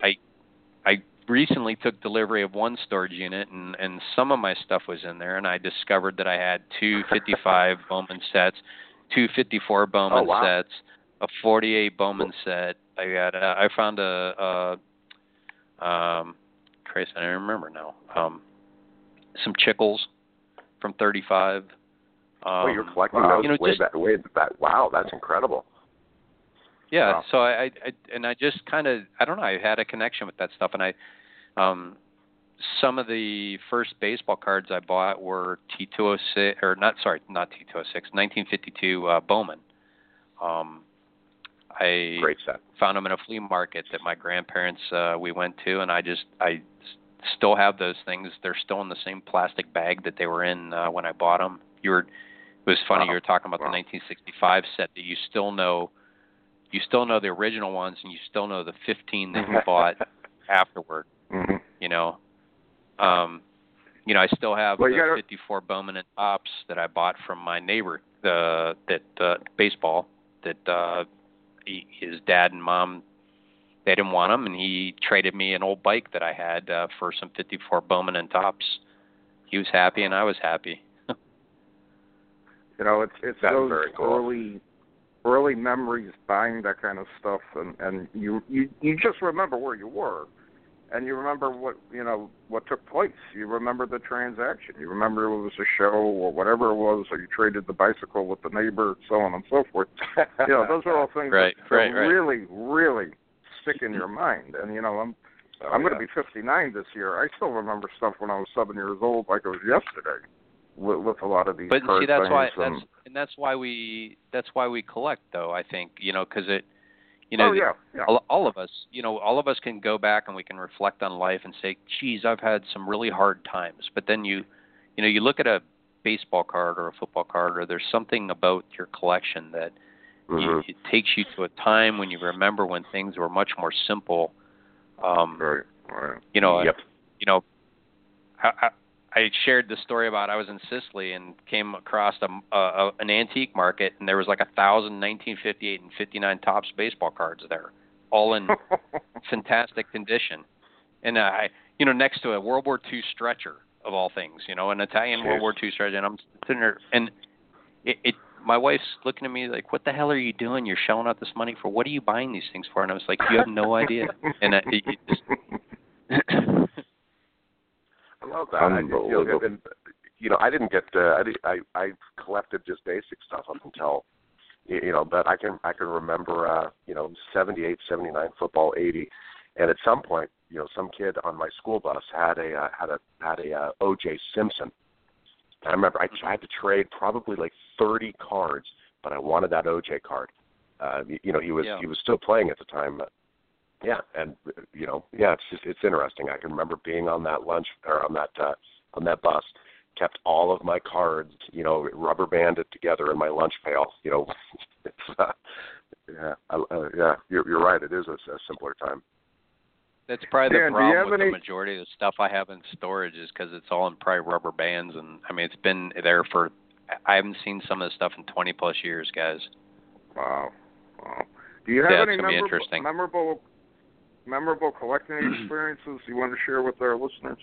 I recently took delivery of one storage unit, and some of my stuff was in there, and I discovered that I had 255 Bowman sets, 254 Bowman sets, a 48 Bowman set. I got I found a Christ, I don't remember now. Some Chickles from 35. Oh, you're collecting those, you know, way back. Wow, that's incredible. Yeah, wow. So I just kind of, I don't know, I had a connection with that stuff, and I, some of the first baseball cards I bought were T206, or not T206, 1952 Bowman. I found them in a flea market that my grandparents, we went to, and I still have those things. They're still in the same plastic bag that they were in when I bought them. It was funny. You were talking about the 1965 set that you still know the original ones, and you still know the 15 that you bought afterward. Mm-hmm. You know, I still have the 54 Bowman and Topps that I bought from my neighbor. Baseball that his dad and mom, they didn't want them, and he traded me an old bike that I had for some 54 Bowman and Topps. He was happy, and I was happy. You know, it's those early memories buying that kind of stuff, and you just remember where you were, and you remember what took place. You remember the transaction. You remember it was a show or whatever it was, or you traded the bicycle with the neighbor, so on and so forth. You know, those are all things that really stick in your mind. And you know, I'm going to be 59 this year. I still remember stuff when I was 7 years old like it was yesterday. With a lot of these, but see, that's why we collect, though. I think, you know, because it, you know, all of us, you know, can go back and we can reflect on life and say, "Geez, I've had some really hard times." But then you look at a baseball card or a football card, or there's something about your collection that it takes you to a time when you remember when things were much more simple. You know, you know, I shared the story about I was in Sicily and came across an antique market, and there was like 1,000 1958 and 59 Topps baseball cards there, all in fantastic condition. And I, you know, next to a World War II stretcher of all things, you know, an Italian World War II stretcher, and I'm sitting there, and my wife's looking at me like, "What the hell are you doing? You're shelling out this money for? What are you buying these things for?" And I was like, "You have no idea." And I love that. I didn't get. I collected just basic stuff up until, you know. But I can remember, you know, 78, 79 football, 80, and at some point, you know, some kid on my school bus had a O.J. Simpson. And I remember I tried to trade probably like 30 cards, but I wanted that O.J. card. You know, he was still playing at the time. Yeah, and you know, it's interesting. I can remember being on that lunch or on that bus, kept all of my cards, you know, rubber banded together in my lunch pail. You know, it's, yeah, you're right. It is a simpler time. That's probably the problem with the majority of the stuff I have in storage is because it's all in probably rubber bands. And, I mean, it's been there for – I haven't seen some of the stuff in 20-plus years, guys. Wow. Wow. Do you have any memorable collecting experiences you want to share with our listeners?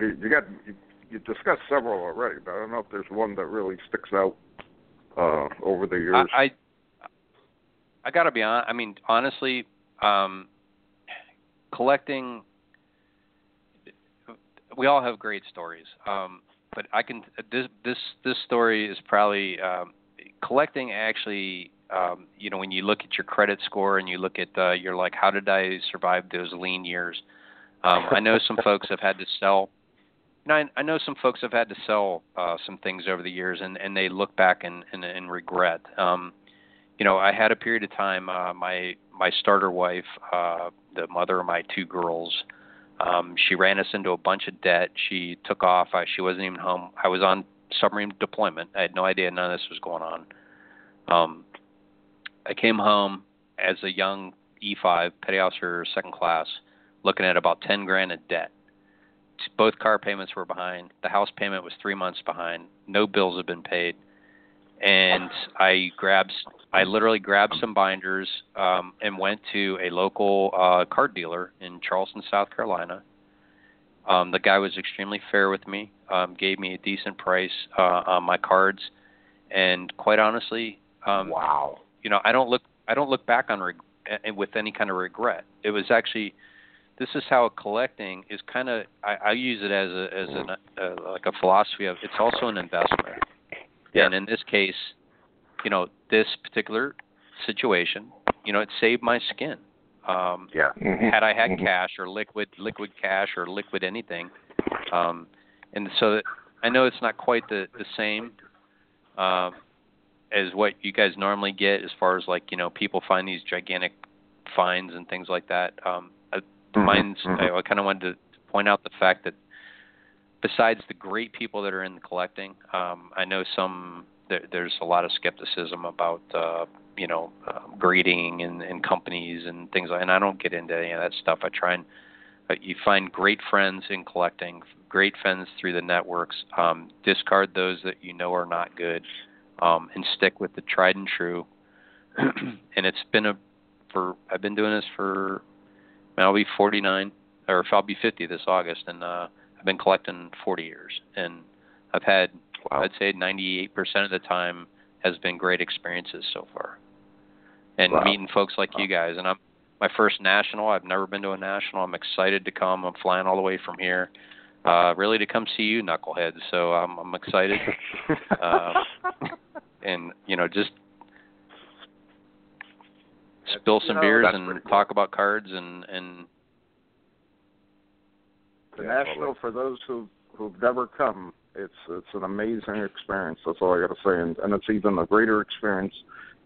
You discussed several already, but I don't know if there's one that really sticks out over the years. I got to be honest. I mean, honestly, collecting, we all have great stories, but I can this story is probably collecting actually. You know, when you look at your credit score and you look at you're like, how did I survive those lean years? I know some folks have had to sell. You know, I know some folks have had to sell some things over the years, and they look back and regret. You know, I had a period of time. My starter wife, the mother of my two girls, she ran us into a bunch of debt. She took off. She wasn't even home. I was on submarine deployment. I had no idea none of this was going on. I came home as a young E5 petty officer, second class, looking at about $10,000 in debt. Both car payments were behind. The house payment was 3 months behind. No bills had been paid, and I literally grabbed some binders and went to a local card dealer in Charleston, South Carolina. The guy was extremely fair with me, gave me a decent price on my cards, and quite honestly, wow. You know, I don't look back on with any kind of regret. It was actually, this is how collecting is kind of. I use it as like a philosophy of. It's also an investment. Yeah. And in this case, you know, this particular situation, you know, it saved my skin. Yeah. Had I had cash or liquid cash or liquid anything, and so that, I know it's not quite the same. As what you guys normally get as far as, like, you know, people find these gigantic finds and things like that. I kind of wanted to point out the fact that besides the great people that are in the collecting, I know there's a lot of skepticism about, you know, grading and companies and things like that. And I don't get into any of that stuff. I try and you find great friends in collecting, great friends through the networks. Discard those that you know are not good. And stick with the tried and true. And it's been I've been doing this for, I'll be 49, or I'll be 50 this August, and I've been collecting 40 years. And I've had, wow. I'd say 98% of the time has been great experiences so far. And wow. Meeting folks like you guys. And I'm my first national. I've never been to a national. I'm excited to come. I'm flying all the way from here. Really to come see you, knuckleheads. So I'm excited. And, you know, just spill some beers and cool. Talk about cards. And the national, for those who've never come, it's an amazing experience. That's all I got to say. And it's even a greater experience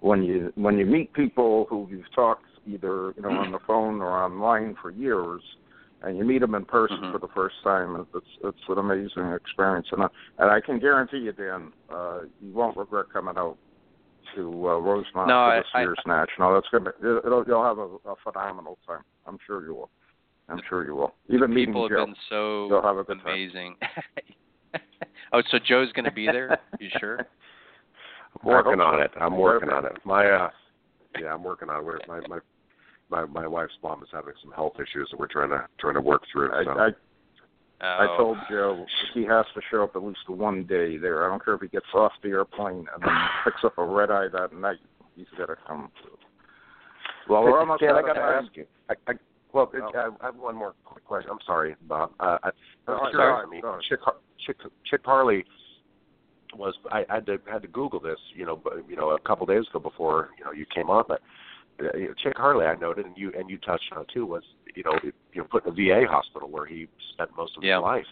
when you meet people who you've talked either, you know, on the phone or online for years, and you meet them in person for the first time. It's an amazing experience. And I can guarantee you, Dan, you won't regret coming out to Rosemont for this year's national. That's gonna be, you'll have a phenomenal time. I'm sure you will. Even meeting Joe. People have been so amazing. Oh, so Joe's going to be there? You sure? I'm working on it. I'm working on it. My wife's mom is having some health issues that we're trying to work through. So. I told Joe he has to show up at least one day there. I don't care if he gets off the airplane and then picks up a red eye that night. He's got to come. Well, we're almost out of time. I got to ask you. I have one more quick question. I'm sorry, Bob. Chick Harley was. I had to Google this. You know, a couple days ago before you came on, but. Chick Harley, I noted, and you touched on too, was you know put in a VA hospital where he spent most of his life.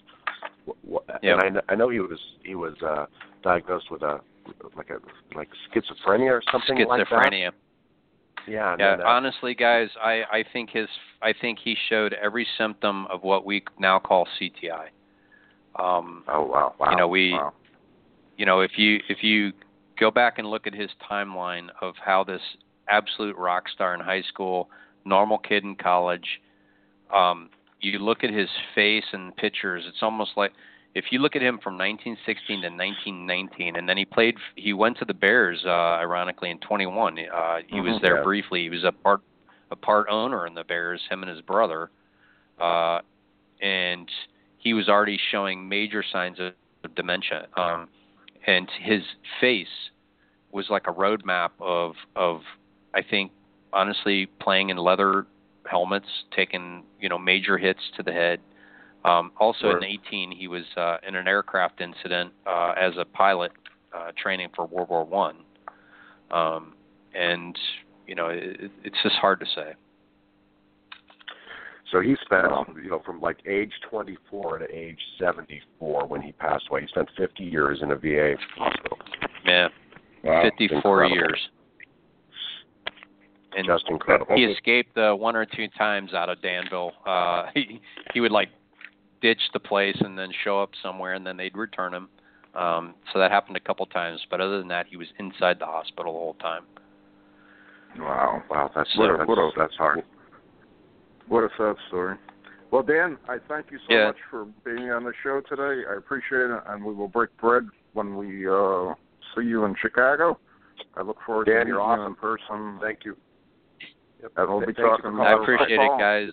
And I know he was diagnosed with a schizophrenia or something like that. Schizophrenia. Yeah. And then, honestly, guys, I think he showed every symptom of what we now call CTI. You know, you know, if you go back and look at his timeline of how this absolute rock star in high school, normal kid in college, you look at his face and pictures, it's almost like if you look at him from 1916 to 1919, and then he went to the Bears, ironically, in 21. He was there briefly. He was a part owner in the Bears, him and his brother. And he was already showing major signs of dementia. And his face was like a roadmap of, I think, honestly, playing in leather helmets, taking, you know, major hits to the head. Also in 18, he was in an aircraft incident as a pilot training for World War One, and you know it's just hard to say. So he spent, you know, from like age 24 to age 74 when he passed away. He spent 50 years in a VA hospital. Yeah, wow, 54 years. And just incredible. He escaped one or two times out of Danville. He would like ditch the place and then show up somewhere, and then they'd return him. So that happened a couple times, but other than that, he was inside the hospital the whole time. Wow, that's hard. What a sad story. Well, Dan, I thank you so much for being on the show today. I appreciate it, and we will break bread when we see you in Chicago. I look forward to meeting you in person. Thank you. Yep. And we'll be talking. I appreciate it, guys.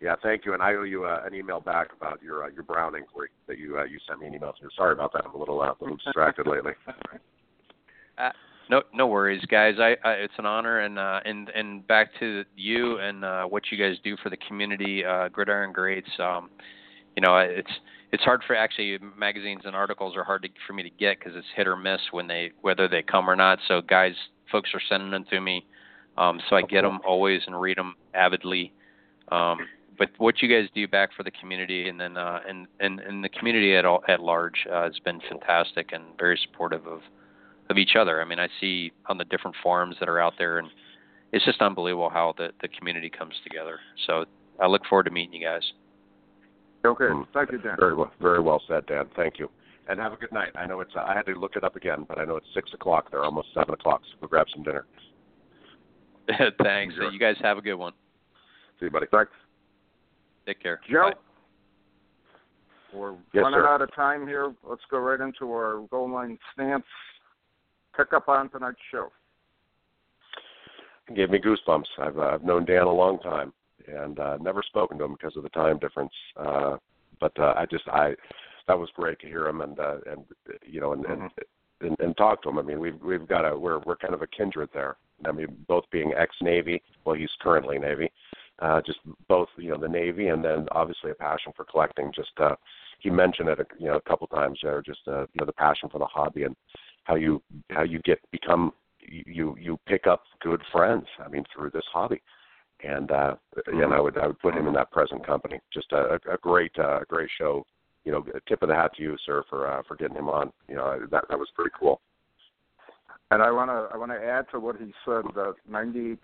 Yeah, thank you, and I owe you an email back about your Brown inquiry that you sent me an email to. Sorry about that. I'm a little distracted lately. No worries, guys. I it's an honor, and back to you and what you guys do for the community, Gridiron Greats. You know, it's hard for actually magazines and articles are hard for me to get because it's hit or miss whether they come or not. So, guys, folks are sending them to me, so I get them always and read them avidly. But what you guys do back for the community, and then and the community at large has been fantastic and very supportive of each other. I mean, I see on the different forums that are out there, and it's just unbelievable how the community comes together. So I look forward to meeting you guys. Okay, thank you, Dan. Very well said, Dan. Thank you, and have a good night. I know it's I had to look it up again, but I know it's 6:00 there, almost 7:00. So go grab some dinner. Thanks. Sure. You guys have a good one. See you, buddy. Thanks. Take care. Joe, we're running out of time here. Let's go right into our goal line stance. Pick up on tonight's show. It gave me goosebumps. I've known Dan a long time and never spoken to him because of the time difference. But that was great to hear him and talk to him. I mean, we've got we're kind of a kindred there. I mean, both being ex-Navy. Well, he's currently Navy. Just both, you know, the Navy and then obviously a passion for collecting. Just he mentioned it, you know, a couple times there. Just you know, the passion for the hobby and how you become you pick up good friends. I mean, through this hobby, and I would put him in that present company. Just a great show. You know, tip of the hat to you, sir, for getting him on. You know, that was pretty cool. And I want to add to what he said that 98%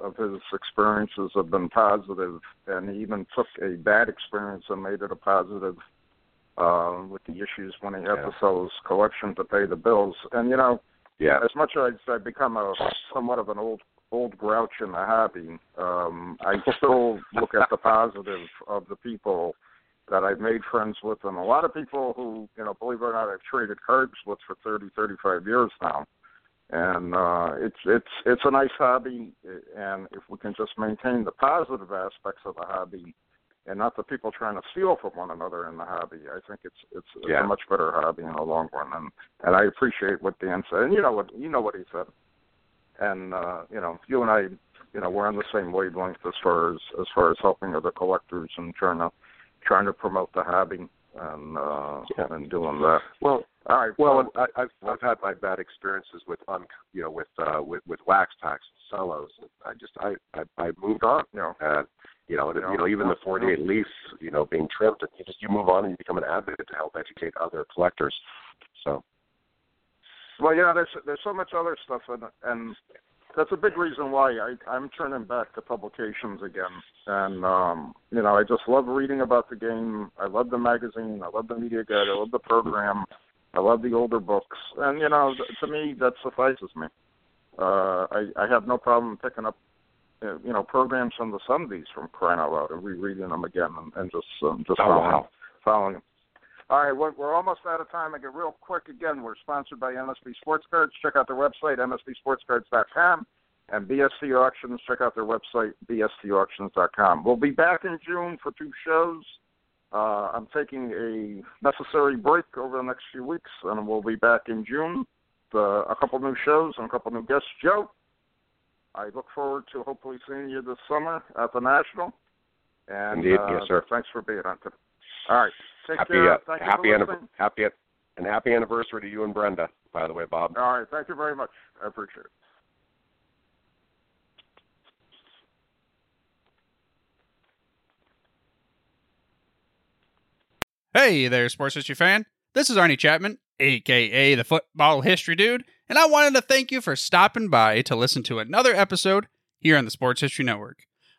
of his experiences have been positive, and he even took a bad experience and made it a positive with the issues when he had to sell his collection to pay the bills. And you know, as much as I've become somewhat of an old grouch in the hobby, I still look at the positive of the people that I've made friends with, and a lot of people who, you know, believe it or not, I've traded cards with for 30, 35 years now. And it's a nice hobby, and if we can just maintain the positive aspects of the hobby and not the people trying to steal from one another in the hobby, I think it's a much better hobby in the long run. And I appreciate what Dan said. And you know what he said. And you know, you and I, you know, we're on the same wavelength as far as helping other collectors and trying to promote the hobby and doing that. Well. All right. Well, I've had my bad experiences with wax packs and cellos. I moved on. Even the 48 Leaf, you know, being trimmed. You move on and you become an advocate to help educate other collectors. So. Well, there's so much other stuff, and that's a big reason why I'm turning back to publications again. And, you know, I just love reading about the game. I love the magazine. I love the media guide. I love the program. I love the older books. And, you know, to me, that suffices me. I have no problem picking up, you know, programs from the 70s from crying out loud and rereading them again and just following them. All right, we're almost out of time. Again, real quick, again, we're sponsored by MSB Sports Cards. Check out their website, msbsportscards.com, and BST Auctions. Check out their website, bstauctions.com. We'll be back in June for two shows. I'm taking a necessary break over the next few weeks, and we'll be back in June with a couple new shows and a couple new guests. Joe, I look forward to hopefully seeing you this summer at the National. And, indeed, yes, sir. Thanks for being on today. All right. Take care. Happy anniversary to you and Brenda, by the way, Bob. All right. Thank you very much. I appreciate it. Hey there, Sports History fan. This is Arnie Chapman, a.k.a. the Football History Dude, and I wanted to thank you for stopping by to listen to another episode here on the Sports History Network.